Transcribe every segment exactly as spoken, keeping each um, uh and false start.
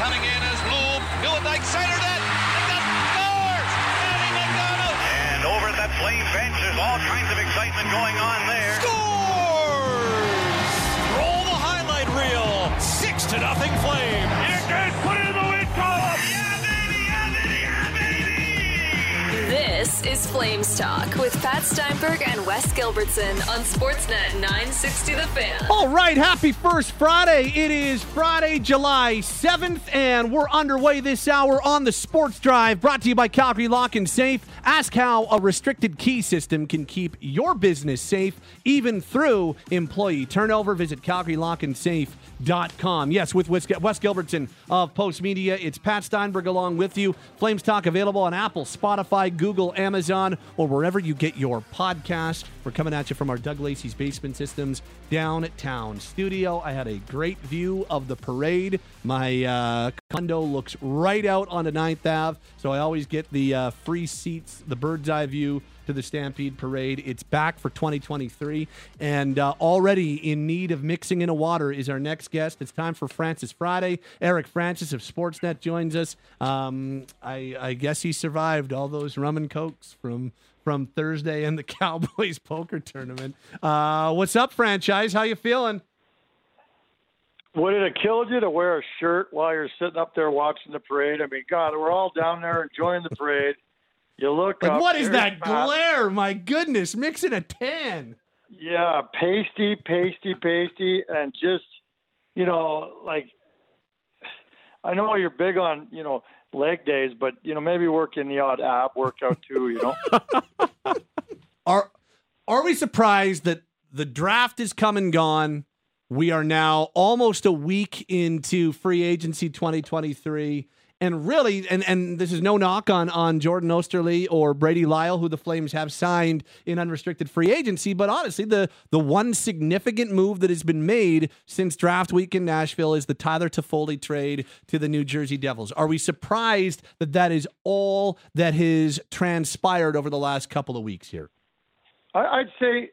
Coming in is Loeb. Newendike centered it. And that scores! Matty McDonald! And over at that Flame bench, there's all kinds of excitement going on there. Scores! Roll the highlight reel. Six to nothing Flame. You can put it in the win column. Yeah, baby! Yeah, baby! Yeah, baby! This is Flames Talk with Pat Steinberg and Wes Gilbertson on Sportsnet nine sixty The Fan. All right, happy first Friday. It is Friday, July seventh, and we're underway this hour on the Sports Drive, brought to you by Calgary Lock and Safe. Ask how a restricted key system can keep your business safe, even through employee turnover. Visit calgary lock and safe dot com. Yes, with Wes Gilbertson of Post Media, it's Pat Steinberg along with you. Flames Talk available on Apple, Spotify, Google, Amazon, on or wherever you get your podcast. We're coming at you from our Doug Lacey's Basement Systems downtown studio. I had a great view of the parade. My uh, condo looks right out onto ninth avenue, so I always get the uh, free seats, the bird's eye view to the Stampede Parade. It's back for twenty twenty-three, and uh, already in need of mixing in a water is our next guest. It's time for Francis Friday. Eric Francis of Sportsnet joins us. Um, I, I guess he survived all those rum and cokes from from Thursday and the Cowboys poker tournament. Uh, what's up, franchise? How you feeling? Would it have killed you to wear a shirt while you're sitting up there watching the parade? I mean, God, we're all down there enjoying the parade. You look like, up, what is that glare? My goodness, mixing a tan. Yeah, pasty, pasty, pasty, and just, you know, like, I know you're big on, you know, leg days, but, you know, maybe work in the odd ab workout too, you know? Are, are we surprised that the draft is come and gone? We are now almost a week into free agency twenty twenty-three. And really, and, and this is no knock on, on Jordan Osterley or Brady Lyle, who the Flames have signed in unrestricted free agency, but honestly, the, the one significant move that has been made since draft week in Nashville is the Tyler Toffoli trade to the New Jersey Devils. Are we surprised that that is all that has transpired over the last couple of weeks here? I'd say,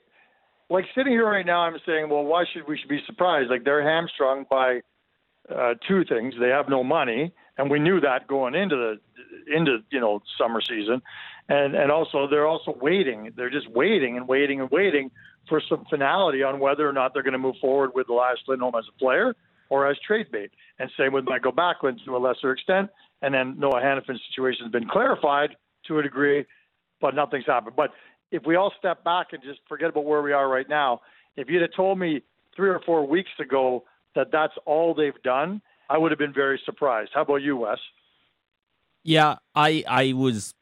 like, sitting here right now, I'm saying, well, why should we should be surprised? Like, they're hamstrung by uh, two things. They have no money. And we knew that going into the into you know summer season, and and also they're also waiting. They're just waiting and waiting and waiting for some finality on whether or not they're going to move forward with Elias Lindholm as a player or as trade bait. And same with Michael Backlund to a lesser extent. And then Noah Hanifin's situation has been clarified to a degree, but nothing's happened. But if we all step back and just forget about where we are right now, if you'd have told me three or four weeks ago that that's all they've done, I would have been very surprised. How about you, Wes? Yeah, I I was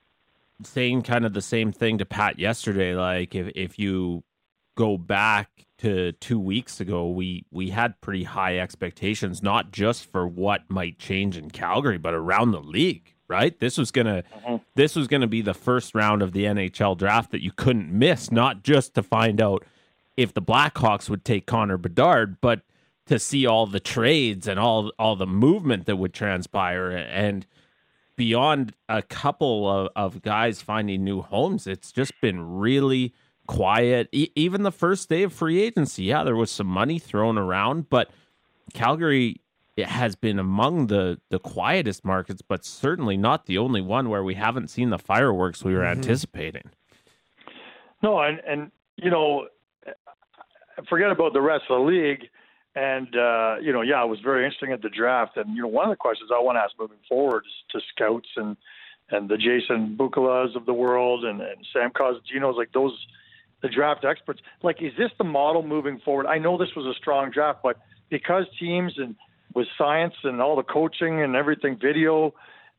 saying kind of the same thing to Pat yesterday. Like, if, if you go back to two weeks ago, we, we had pretty high expectations, not just for what might change in Calgary, but around the league, right? This was gonna mm-hmm. this was gonna be the first round of the N H L draft that you couldn't miss, not just to find out if the Blackhawks would take Connor Bedard, but to see all the trades and all all the movement that would transpire, and beyond a couple of, of guys finding new homes, it's just been really quiet. E- even the first day of free agency, yeah, there was some money thrown around, but Calgary, it has been among the, the quietest markets, but certainly not the only one where we haven't seen the fireworks we were mm-hmm. anticipating. No, and, and, you know, forget about the rest of the league. And, uh, you know, yeah, it was very interesting at the draft. And, you know, one of the questions I want to ask moving forward is to scouts and, and the Jason Bukalas of the world and, and Sam Cosginos, like those, the draft experts, like, is this the model moving forward? I know this was a strong draft, but because teams and with science and all the coaching and everything, video,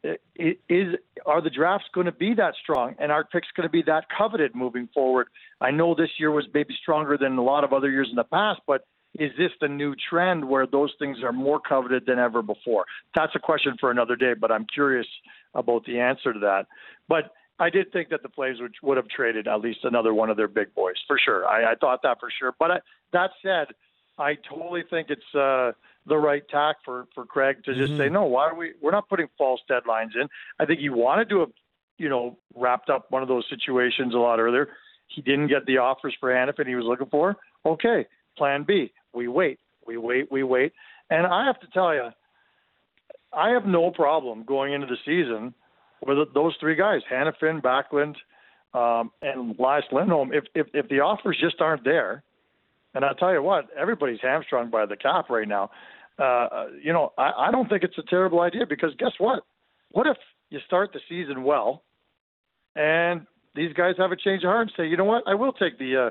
it is, are the drafts going to be that strong? And our picks going to be that coveted moving forward? I know this year was maybe stronger than a lot of other years in the past, but is this the new trend where those things are more coveted than ever before? That's a question for another day, but I'm curious about the answer to that. But I did think that the Flames would, would have traded at least another one of their big boys, for sure. I, I thought that for sure. But I, that said, I totally think it's uh, the right tack for, for Craig to just mm-hmm. say, no, why are we – we're not putting false deadlines in. I think he wanted to have, you know, wrapped up one of those situations a lot earlier. He didn't get the offers for Hanifin he was looking for. Okay, plan B. We wait, we wait, we wait. And I have to tell you, I have no problem going into the season with those three guys, Hanifin, Backlund, um, and Elias Lindholm. If, if if the offers just aren't there, and I'll tell you what, everybody's hamstrung by the cap right now. Uh, you know, I, I don't think it's a terrible idea, because guess what? What if you start the season well, and these guys have a change of heart and say, you know what, I will take the uh,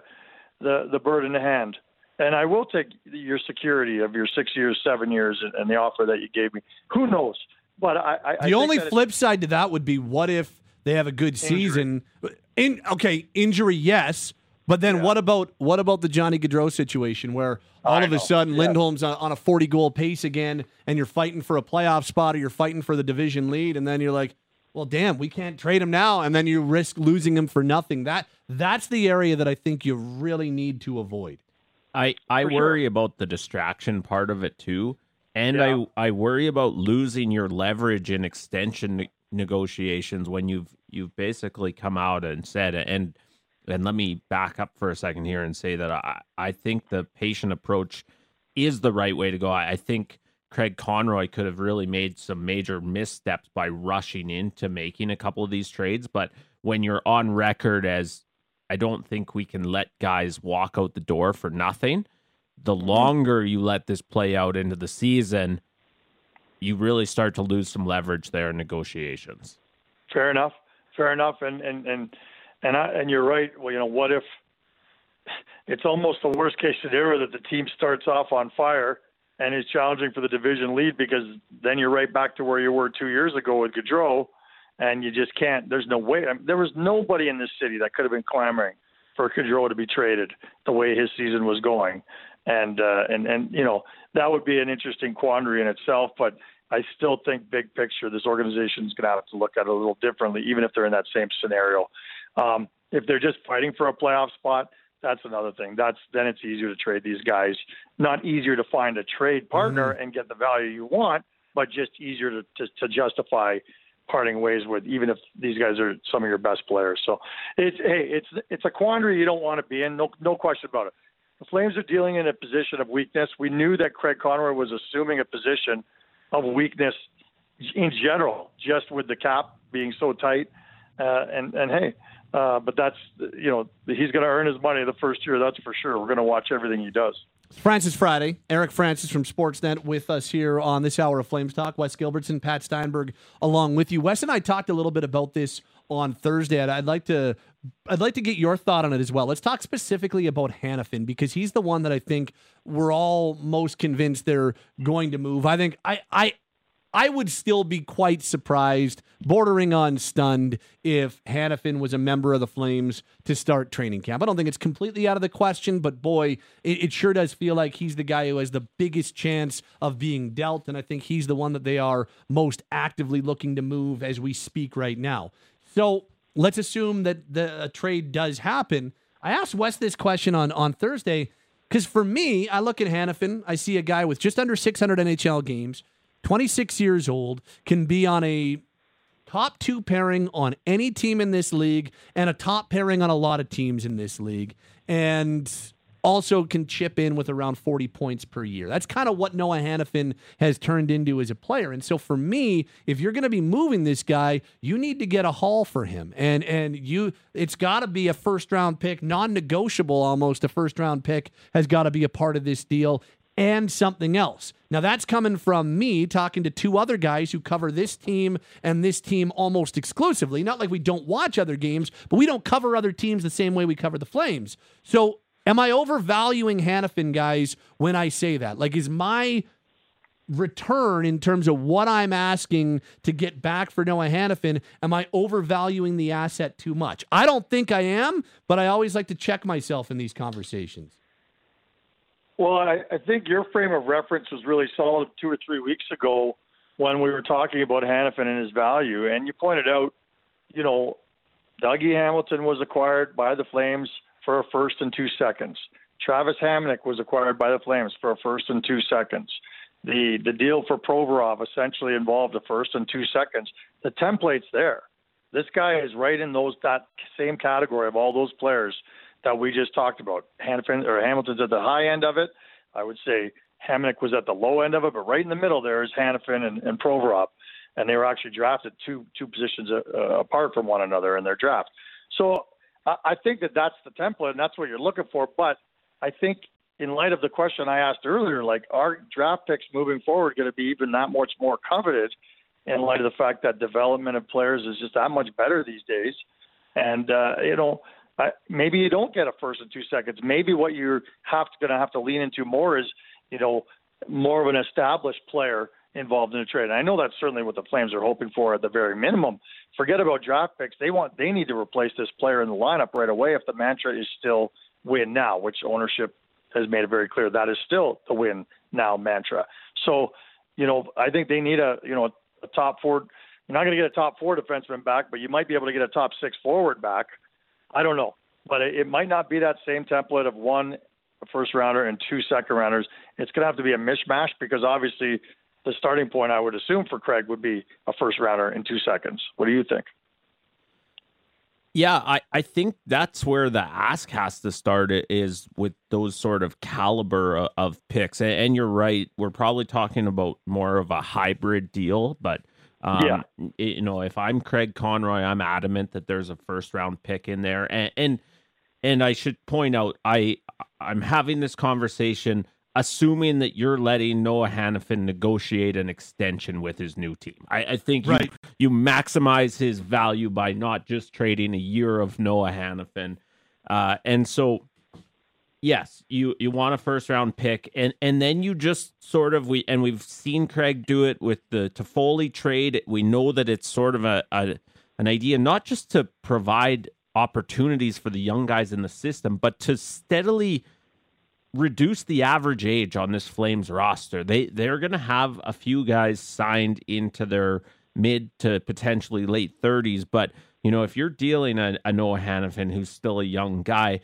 the, the bird in the hand, and I will take your security of your six years, seven years, and, and the offer that you gave me. Who knows? But I, I the I only flip side to that would be, what if they have a good injury. season? In okay, injury, yes, but then yeah. what about what about the Johnny Gaudreau situation, where all I of know. a sudden yeah. Lindholm's on a forty-goal pace again, and you're fighting for a playoff spot, or you're fighting for the division lead, and then you're like, well, damn, we can't trade him now, and then you risk losing him for nothing. That that's the area that I think you really need to avoid. I I for worry sure. about the distraction part of it too. And yeah. I, I worry about losing your leverage in extension ne- negotiations when you've you've basically come out and said, and and let me back up for a second here and say that I, I think the patient approach is the right way to go. I, I think Craig Conroy could have really made some major missteps by rushing into making a couple of these trades. But when you're on record as, I don't think we can let guys walk out the door for nothing, the longer you let this play out into the season, you really start to lose some leverage there in negotiations. Fair enough. Fair enough. And, and, and, and I, and you're right. Well, you know, what if it's almost the worst case scenario that the team starts off on fire and is challenging for the division lead, because then you're right back to where you were two years ago with Gaudreau, and you just can't, there's no way. I mean, there was nobody in this city that could have been clamoring for Gaudreau to be traded the way his season was going. And, uh, and, and, you know, that would be an interesting quandary in itself, but I still think big picture, this organization's going to have to look at it a little differently, even if they're in that same scenario. Um, if they're just fighting for a playoff spot, that's another thing. That's, then it's easier to trade these guys, not easier to find a trade partner mm-hmm. and get the value you want, but just easier to, to, to justify parting ways with, even if these guys are some of your best players. So it's, Hey, it's, it's a quandary you don't want to be in. No, no question about it. The Flames are dealing in a position of weakness. We knew that Craig Conroy was assuming a position of weakness in general, just with the cap being so tight. Uh, and, and hey, uh, but that's, you know, he's going to earn his money the first year, that's for sure. We're going to watch everything he does. Francis Friday, Eric Francis from Sportsnet with us here on this hour of Flames Talk. Wes Gilbertson, Pat Steinberg along with you. Wes and I talked a little bit about this on Thursday, and I'd like to I'd like to get your thought on it as well. Let's talk specifically about Hanifin, because he's the one that I think we're all most convinced they're going to move. I think I I I would still be quite surprised, bordering on stunned, if Hanifin was a member of the Flames to start training camp. I don't think it's completely out of the question, but boy, it, it sure does feel like he's the guy who has the biggest chance of being dealt, and I think he's the one that they are most actively looking to move as we speak right now. So let's assume that the a trade does happen. I asked Wes this question on, on Thursday, because for me, I look at Hanifin, I see a guy with just under six hundred N H L games, twenty-six years old, can be on a top two pairing on any team in this league and a top pairing on a lot of teams in this league, and also can chip in with around forty points per year. That's kind of what Noah Hanifin has turned into as a player. And so for me, if you're going to be moving this guy, you need to get a haul for him. And and you it's got to be a first-round pick, non-negotiable almost. A first-round pick has got to be a part of this deal, and something else. Now, that's coming from me talking to two other guys who cover this team and this team almost exclusively. Not like we don't watch other games, but we don't cover other teams the same way we cover the Flames. So am I overvaluing Hanifin, guys, when I say that? Like, is my return in terms of what I'm asking to get back for Noah Hanifin, am I overvaluing the asset too much? I don't think I am, but I always like to check myself in these conversations. Well, I, I think your frame of reference was really solid two or three weeks ago when we were talking about Hanifin and his value. And you pointed out, you know, Dougie Hamilton was acquired by the Flames for a first and two seconds. Travis Hamonic was acquired by the Flames for a first and two seconds. The the deal for Provorov essentially involved a first and two seconds. The template's there. This guy is right in those that same category of all those players that we just talked about. Hanifin or Hamilton's at the high end of it. I would say Hamonic was at the low end of it, but right in the middle there is Hanifin and, and Provorov, and they were actually drafted two two positions uh, apart from one another in their draft. So I, I think that that's the template, and that's what you're looking for. But I think in light of the question I asked earlier, like, are draft picks moving forward going to be even that much more coveted in light of the fact that development of players is just that much better these days? And, uh, you know, I, maybe you don't get a first in two seconds. Maybe what you're have to, gonna have to lean into more is, you know, more of an established player involved in a trade. And I know that's certainly what the Flames are hoping for at the very minimum. Forget about draft picks. They want they need to replace this player in the lineup right away if the mantra is still win now, which ownership has made it very clear that is still the win now mantra. So, you know, I think they need a you know a top four. You're not going to get a top four defenseman back, but you might be able to get a top six forward back. I don't know, but it, it might not be that same template of one first rounder and two second rounders. It's going to have to be a mishmash, because obviously the starting point, I would assume, for Craig would be a first rounder in two seconds. What do you think? Yeah, I, I think that's where the ask has to start, is with those sort of caliber of picks. And, and you're right, we're probably talking about more of a hybrid deal, but um, yeah. you know, if I'm Craig Conroy, I'm adamant that there's a first round pick in there. And and, and I should point out, I I'm having this conversation assuming that you're letting Noah Hanifin negotiate an extension with his new team. I, I think right. you, you maximize his value by not just trading a year of Noah Hanifin. Uh, and so, yes, you, you want a first-round pick, and, and then you just sort of, we and we've seen Craig do it with the Toffoli trade. We know that it's sort of a, a an idea not just to provide opportunities for the young guys in the system, but to steadily reduce the average age on this Flames roster. They, they're going to have a few guys signed into their mid to potentially late thirties. But, you know, if you're dealing a, a Noah Hanifin, who's still a young guy,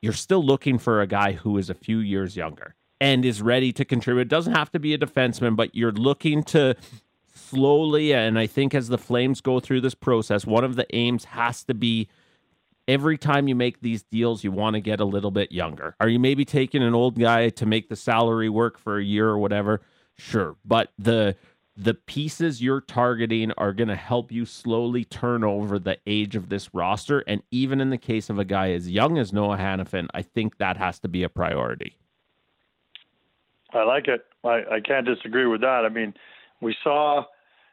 you're still looking for a guy who is a few years younger and is ready to contribute. It doesn't have to be a defenseman, but you're looking to slowly, and I think as the Flames go through this process, one of the aims has to be, every time you make these deals, you want to get a little bit younger. Are you maybe taking an old guy to make the salary work for a year or whatever? Sure. But the the pieces you're targeting are going to help you slowly turn over the age of this roster. And even in the case of a guy as young as Noah Hanifin, I think that has to be a priority. I like it. I, I can't disagree with that. I mean, we saw,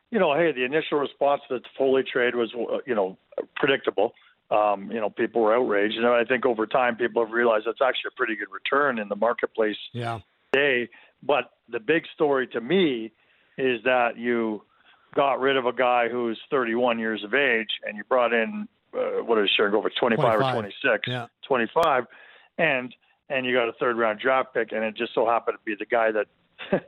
you know, hey, the initial response to the Toffoli trade was, you know, predictable. Um, you know, people were outraged. And I think over time, people have realized that's actually a pretty good return in the marketplace yeah. today. But the big story to me is that you got rid of a guy who's thirty-one years of age, and you brought in, uh, what is Sharon Govich, twenty-five, twenty-five or twenty-six, yeah. twenty-five, and and you got a third-round draft pick, and it just so happened to be the guy that,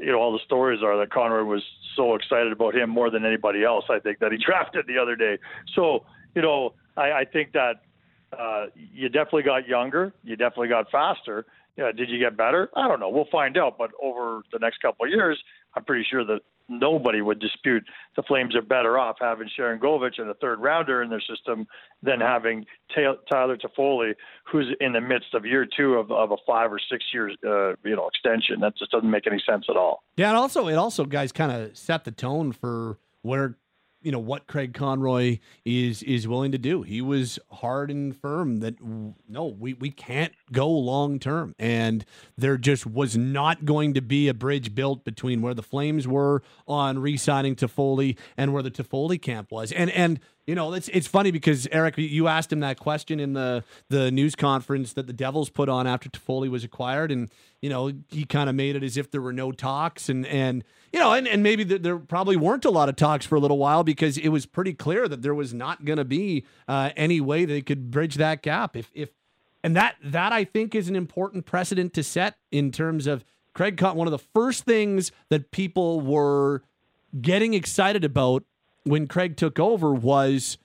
you know, all the stories are that Conroy was so excited about him more than anybody else, I think, that he drafted the other day. So, you know, I think that uh, you definitely got younger. You definitely got faster. Yeah, did you get better? I don't know. We'll find out. But over the next couple of years, I'm pretty sure that nobody would dispute the Flames are better off having Sharon Govich and a third rounder in their system than having Tyler Toffoli, who's in the midst of year two of, of a five or six year uh, you know extension. That just doesn't make any sense at all. Yeah, and also it also guys kind of set the tone for where, you know, what Craig Conroy is is willing to do. He was hard and firm that no, we, we can't go long term, and there just was not going to be a bridge built between where the Flames were on re-signing Toffoli and where the Toffoli camp was. And and you know, it's it's funny because Eric, you asked him that question in the the news conference that the Devils put on after Toffoli was acquired, and you know, he kind of made it as if there were no talks, and, and you know, and, and maybe th- there probably weren't a lot of talks for a little while, because it was pretty clear that there was not going to be uh, any way they could bridge that gap. If, if, and that, that I think is an important precedent to set in terms of Craig Conroy. One of the first things that people were getting excited about when Craig took over was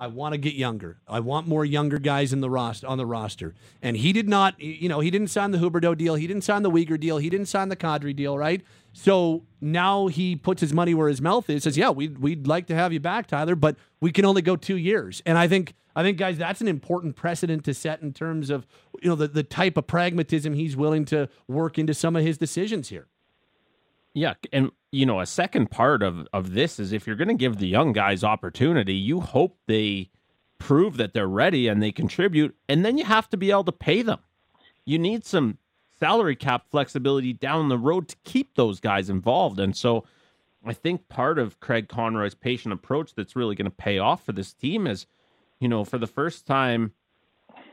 I want to get younger. I want more younger guys in the roster, on the roster. And he did not, you know, he didn't sign the Huberdeau deal. He didn't sign the Weegar deal. He didn't sign the Kadri deal, right? So now he puts his money where his mouth is, says, yeah, we'd, we'd like to have you back, Tyler, but we can only go two years. And I think, I think, guys, that's an important precedent to set in terms of, you know, the, the type of pragmatism he's willing to work into some of his decisions here. Yeah, and, you know, a second part of, of this is if you're going to give the young guys opportunity, you hope they prove that they're ready and they contribute, and then you have to be able to pay them. You need some salary cap flexibility down the road to keep those guys involved. And so I think part of Craig Conroy's patient approach that's really going to pay off for this team is, you know, for the first time,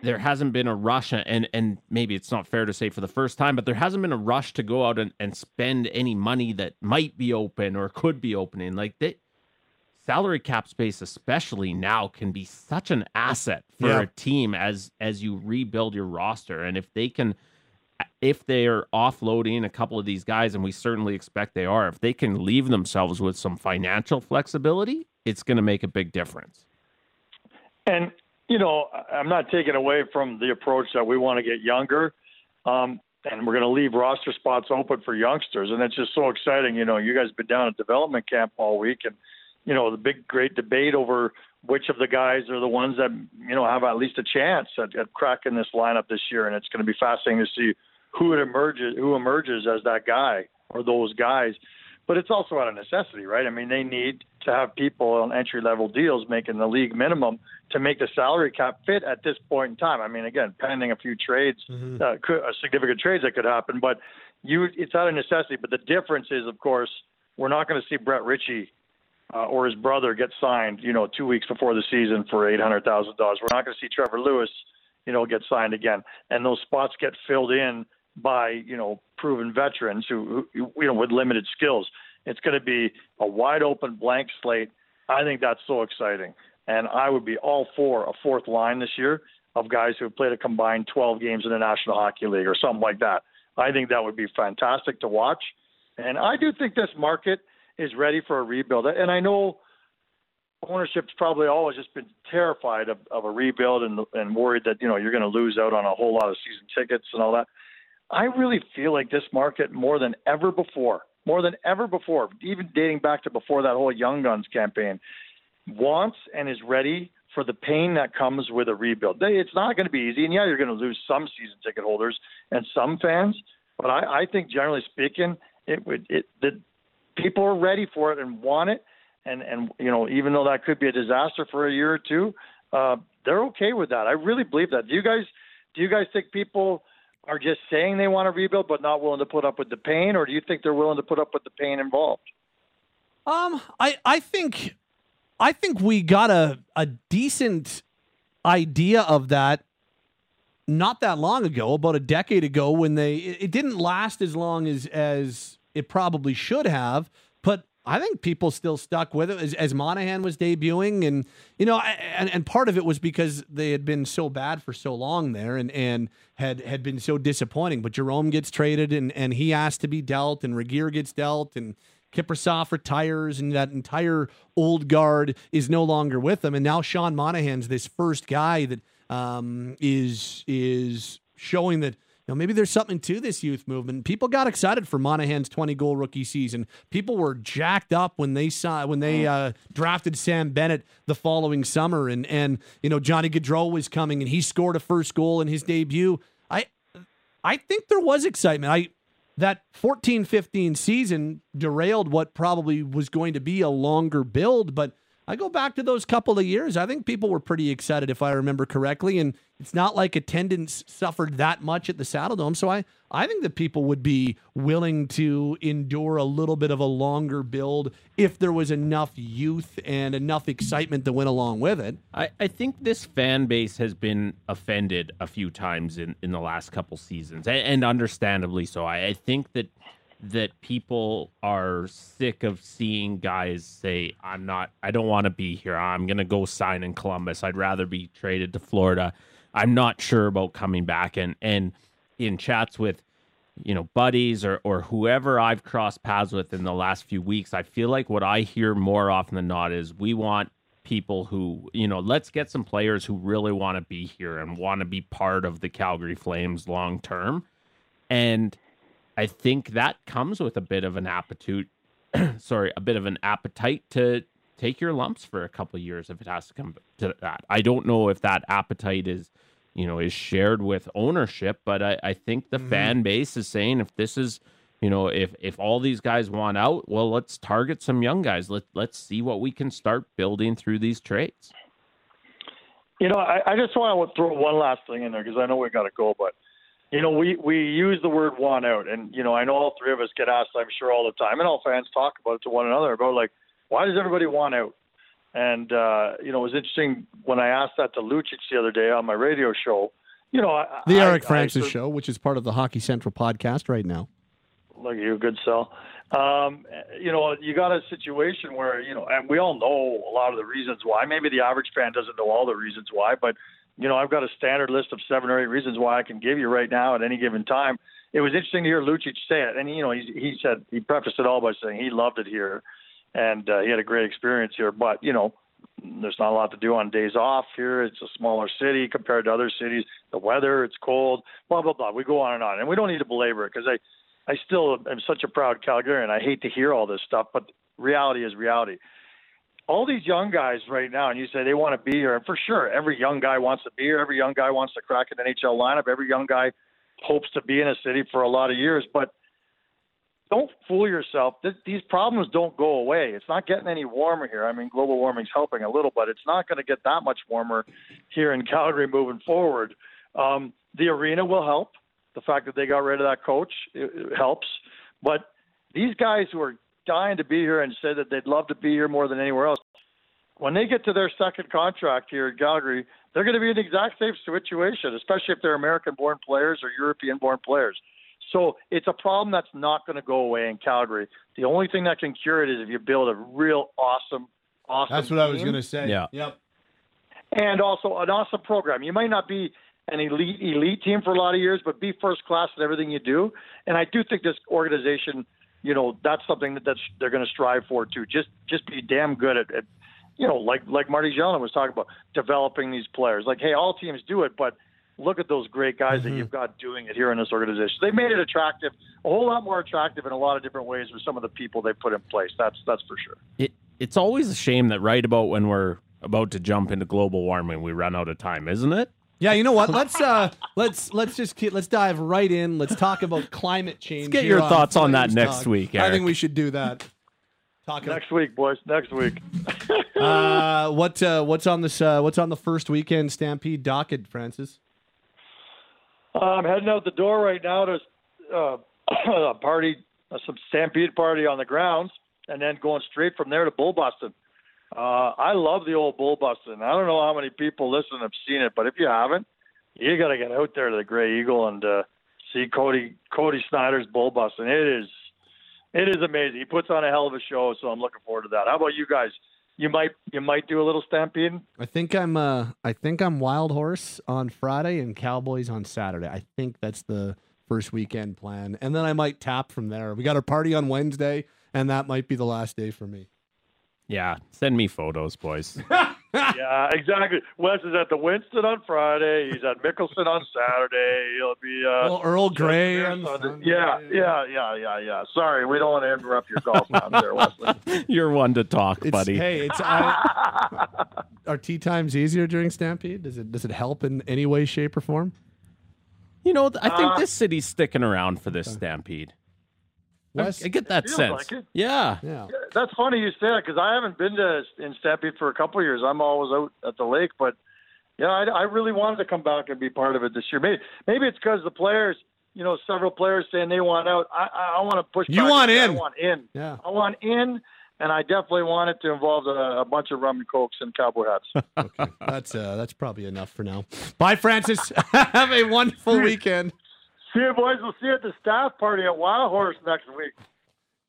there hasn't been a rush, and and maybe it's not fair to say for the first time, but there hasn't been a rush to go out and, and spend any money that might be open or could be opening. Like, the salary cap space, especially now, can be such an asset for yeah. a team as as you rebuild your roster. And if they can, if they are offloading a couple of these guys, and we certainly expect they are, if they can leave themselves with some financial flexibility, it's going to make a big difference. And you know, I'm not taking away from the approach that we want to get younger, um, and we're going to leave roster spots open for youngsters. And it's just so exciting. You know, you guys have been down at development camp all week, and, you know, the big, great debate over which of the guys are the ones that, you know, have at least a chance at, at cracking this lineup this year. And it's going to be fascinating to see who it emerges, who emerges as that guy or those guys. But it's also out of necessity, right? I mean, they need to have people on entry-level deals making the league minimum to make the salary cap fit at this point in time. I mean, again, pending a few trades, mm-hmm. uh, could, uh, significant trades that could happen. But you, it's out of necessity. But the difference is, of course, we're not going to see Brett Ritchie uh, or his brother get signed, you know, two weeks before the season for eight hundred thousand dollars. We're not going to see Trevor Lewis, you know, get signed again. And those spots get filled in by, you know, proven veterans who, who, you know, with limited skills. It's going to be a wide open blank slate. I think that's so exciting. And I would be all for a fourth line this year of guys who have played a combined twelve games in the National Hockey League or something like that. I think that would be fantastic to watch. And I do think this market is ready for a rebuild. And I know ownership's probably always just been terrified of, of a rebuild and, and worried that, you know, you're going to lose out on a whole lot of season tickets and all that. I really feel like this market more than ever before, more than ever before, even dating back to before that whole Young Guns campaign, wants and is ready for the pain that comes with a rebuild. It's not going to be easy, and yeah, you're going to lose some season ticket holders and some fans, but I, I think generally speaking, it would it the people are ready for it and want it, and and you know, even though that could be a disaster for a year or two, uh, they're okay with that. I really believe that. Do you guys do you guys think people are just saying they want to rebuild but not willing to put up with the pain, or do you think they're willing to put up with the pain involved? Um, I, I think I think we got a, a decent idea of that not that long ago, about a decade ago, when they it, it didn't last as long as, as it probably should have, but I think people still stuck with it as, as Monahan was debuting, and you know, and, and part of it was because they had been so bad for so long there, and, and had had been so disappointing. But Jerome gets traded, and, and he asked to be dealt, and Regeer gets dealt, and Kiprasov retires, and that entire old guard is no longer with them, and now Sean Monahan's this first guy that um, is is showing that, you know, maybe there's something to this youth movement. People got excited for Monahan's twenty-goal rookie season. People were jacked up when they saw when they uh, drafted Sam Bennett the following summer, and and you know, Johnny Gaudreau was coming, and he scored a first goal in his debut. I I think there was excitement. I that fourteen fifteen season derailed what probably was going to be a longer build, but I go back to those couple of years. I think people were pretty excited, if I remember correctly, and it's not like attendance suffered that much at the Saddle Dome. So I, I think that people would be willing to endure a little bit of a longer build if there was enough youth and enough excitement that went along with it. I, I think this fan base has been offended a few times in, in the last couple seasons, and, and understandably so. I, I think that that people are sick of seeing guys say, I'm not, I don't want to be here. I'm going to go sign in Columbus. I'd rather be traded to Florida. I'm not sure about coming back. And, and in chats with, you know, buddies or, or whoever I've crossed paths with in the last few weeks, I feel like what I hear more often than not is we want people who, you know, let's get some players who really want to be here and want to be part of the Calgary Flames long term. And I think that comes with a bit of an appetite, sorry, a bit of an appetite to take your lumps for a couple of years if it has to come to that. I don't know if that appetite is, you know, is shared with ownership, but I, I think the mm-hmm. fan base is saying, if this is, you know, if, if all these guys want out, well, let's target some young guys. Let, let's see what we can start building through these trades. You know, I, I just want to throw one last thing in there because I know we got to go, but you know, we, we use the word want out, and, you know, I know all three of us get asked, I'm sure, all the time, and all fans talk about it to one another about, like, why does everybody want out? And, uh, you know, it was interesting when I asked that to Lucic the other day on my radio show, you know, I, the Eric I, Francis I, I, show, which is part of the Hockey Central podcast right now. Look at you, good sell. Um, you know, you got a situation where, you know, and we all know a lot of the reasons why. Maybe the average fan doesn't know all the reasons why, but, you know, I've got a standard list of seven or eight reasons why I can give you right now at any given time. It was interesting to hear Lucic say it. And, you know, he, he said, he prefaced it all by saying he loved it here and uh, he had a great experience here. But, you know, there's not a lot to do on days off here. It's a smaller city compared to other cities. The weather, it's cold, blah, blah, blah. We go on and on. And we don't need to belabor it because I, I still am such a proud Calgarian. I hate to hear all this stuff, but reality is reality. All these young guys right now, and you say they want to be here, and for sure, every young guy wants to be here. Every young guy wants to crack an N H L lineup. Every young guy hopes to be in a city for a lot of years. But don't fool yourself. Th- these problems don't go away. It's not getting any warmer here. I mean, global warming's helping a little, but it's not going to get that much warmer here in Calgary moving forward. Um, the arena will help. The fact that they got rid of that coach it, it helps. But these guys who are dying to be here and say that they'd love to be here more than anywhere else, when they get to their second contract here in Calgary, they're going to be in the exact same situation, especially if they're American-born players or European-born players. So it's a problem that's not going to go away in Calgary. The only thing that can cure it is if you build a real awesome, awesome That's what team. I was going to say. Yeah. Yep. And also an awesome program. You might not be an elite, elite team for a lot of years, but be first class in everything you do. And I do think this organization – you know, that's something that that's, they're going to strive for too. Just just be damn good at, at you know, like like Marty Jellin was talking about, developing these players. Like, hey, all teams do it, but look at those great guys mm-hmm. that you've got doing it here in this organization. They made it attractive, a whole lot more attractive in a lot of different ways with some of the people they put in place. That's that's for sure. It, it's always a shame that right about when we're about to jump into global warming, we run out of time, isn't it? Yeah, you know what? Let's uh, let's let's just keep, let's dive right in. Let's talk about climate change. Let's get your thoughts on that next week, Eric. I think we should do that. Talk next week, boys. Next week. uh, what uh, what's on this? Uh, what's on the first weekend Stampede docket, Francis? Uh, I'm heading out the door right now to uh, a party, a Stampede party on the grounds, and then going straight from there to Bull Boston. Uh, I love the old Bull Bustin'. I don't know how many people listen have seen it, but if you haven't, you got to get out there to the Grey Eagle and uh, see Cody Cody Snyder's Bull Bustin'. It is it is amazing. He puts on a hell of a show, so I'm looking forward to that. How about you guys? You might you might do a little stampeding. I think I'm uh, I think I'm Wild Horse on Friday and Cowboys on Saturday. I think that's the first weekend plan, and then I might tap from there. We got our party on Wednesday, and that might be the last day for me. Yeah, send me photos, boys. Yeah, exactly. Wes is at the Winston on Friday. He's at Mickelson on Saturday. He'll be uh, well, Earl Grey. On on yeah, yeah, yeah, yeah, yeah. Sorry, we don't want to interrupt your golf round there, Wesley. You're one to talk, it's, buddy. Hey, it's I, are tea times easier during Stampede? Does it does it help in any way, shape, or form? You know, I think uh, this city's sticking around for this okay. Stampede. West? I get that sense. Like it. Yeah. yeah. That's funny you say that because I haven't been to in Stampede for a couple of years. I'm always out at the lake, but yeah, I, I really wanted to come back and be part of it this year. Maybe maybe it's because the players, you know, several players saying they want out. I I want to push back. You want in. I want in. Yeah. I want in, and I definitely want it to involve a, a bunch of rum and cokes and cowboy hats. Okay. That's uh, that's probably enough for now. Bye, Francis. Have a wonderful weekend. See you, boys. We'll see you at the staff party at Wild Horse next week.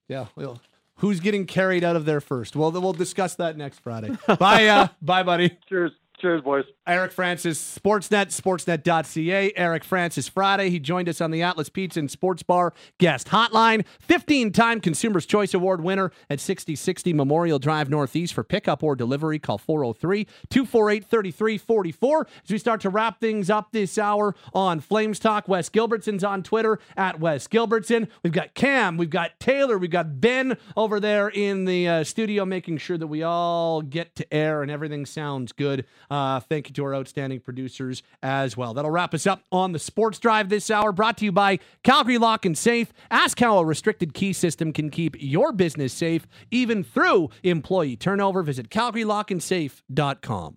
Yeah, well, who's getting carried out of there first? Well, then we'll discuss that next Friday. Bye, uh, bye, buddy. Cheers. Cheers. Cheers, boys. Eric Francis, Sportsnet, sportsnet dot c a. Eric Francis Friday. He joined us on the Atlas Pizza and Sports Bar guest hotline. fifteen-time Consumer's Choice Award winner at sixty sixty Memorial Drive Northeast. For pickup or delivery, call four oh three, two four eight, three three four four. As we start to wrap things up this hour on Flames Talk, Wes Gilbertson's on Twitter, at Wes Gilbertson. We've got Cam, we've got Taylor, we've got Ben over there in the uh, studio making sure that we all get to air and everything sounds good. Uh, thank you to our outstanding producers as well. That'll wrap us up on the Sports Drive this hour, brought to you by Calgary Lock and Safe. Ask how a restricted key system can keep your business safe even through employee turnover. Visit calgary lock and safe dot com.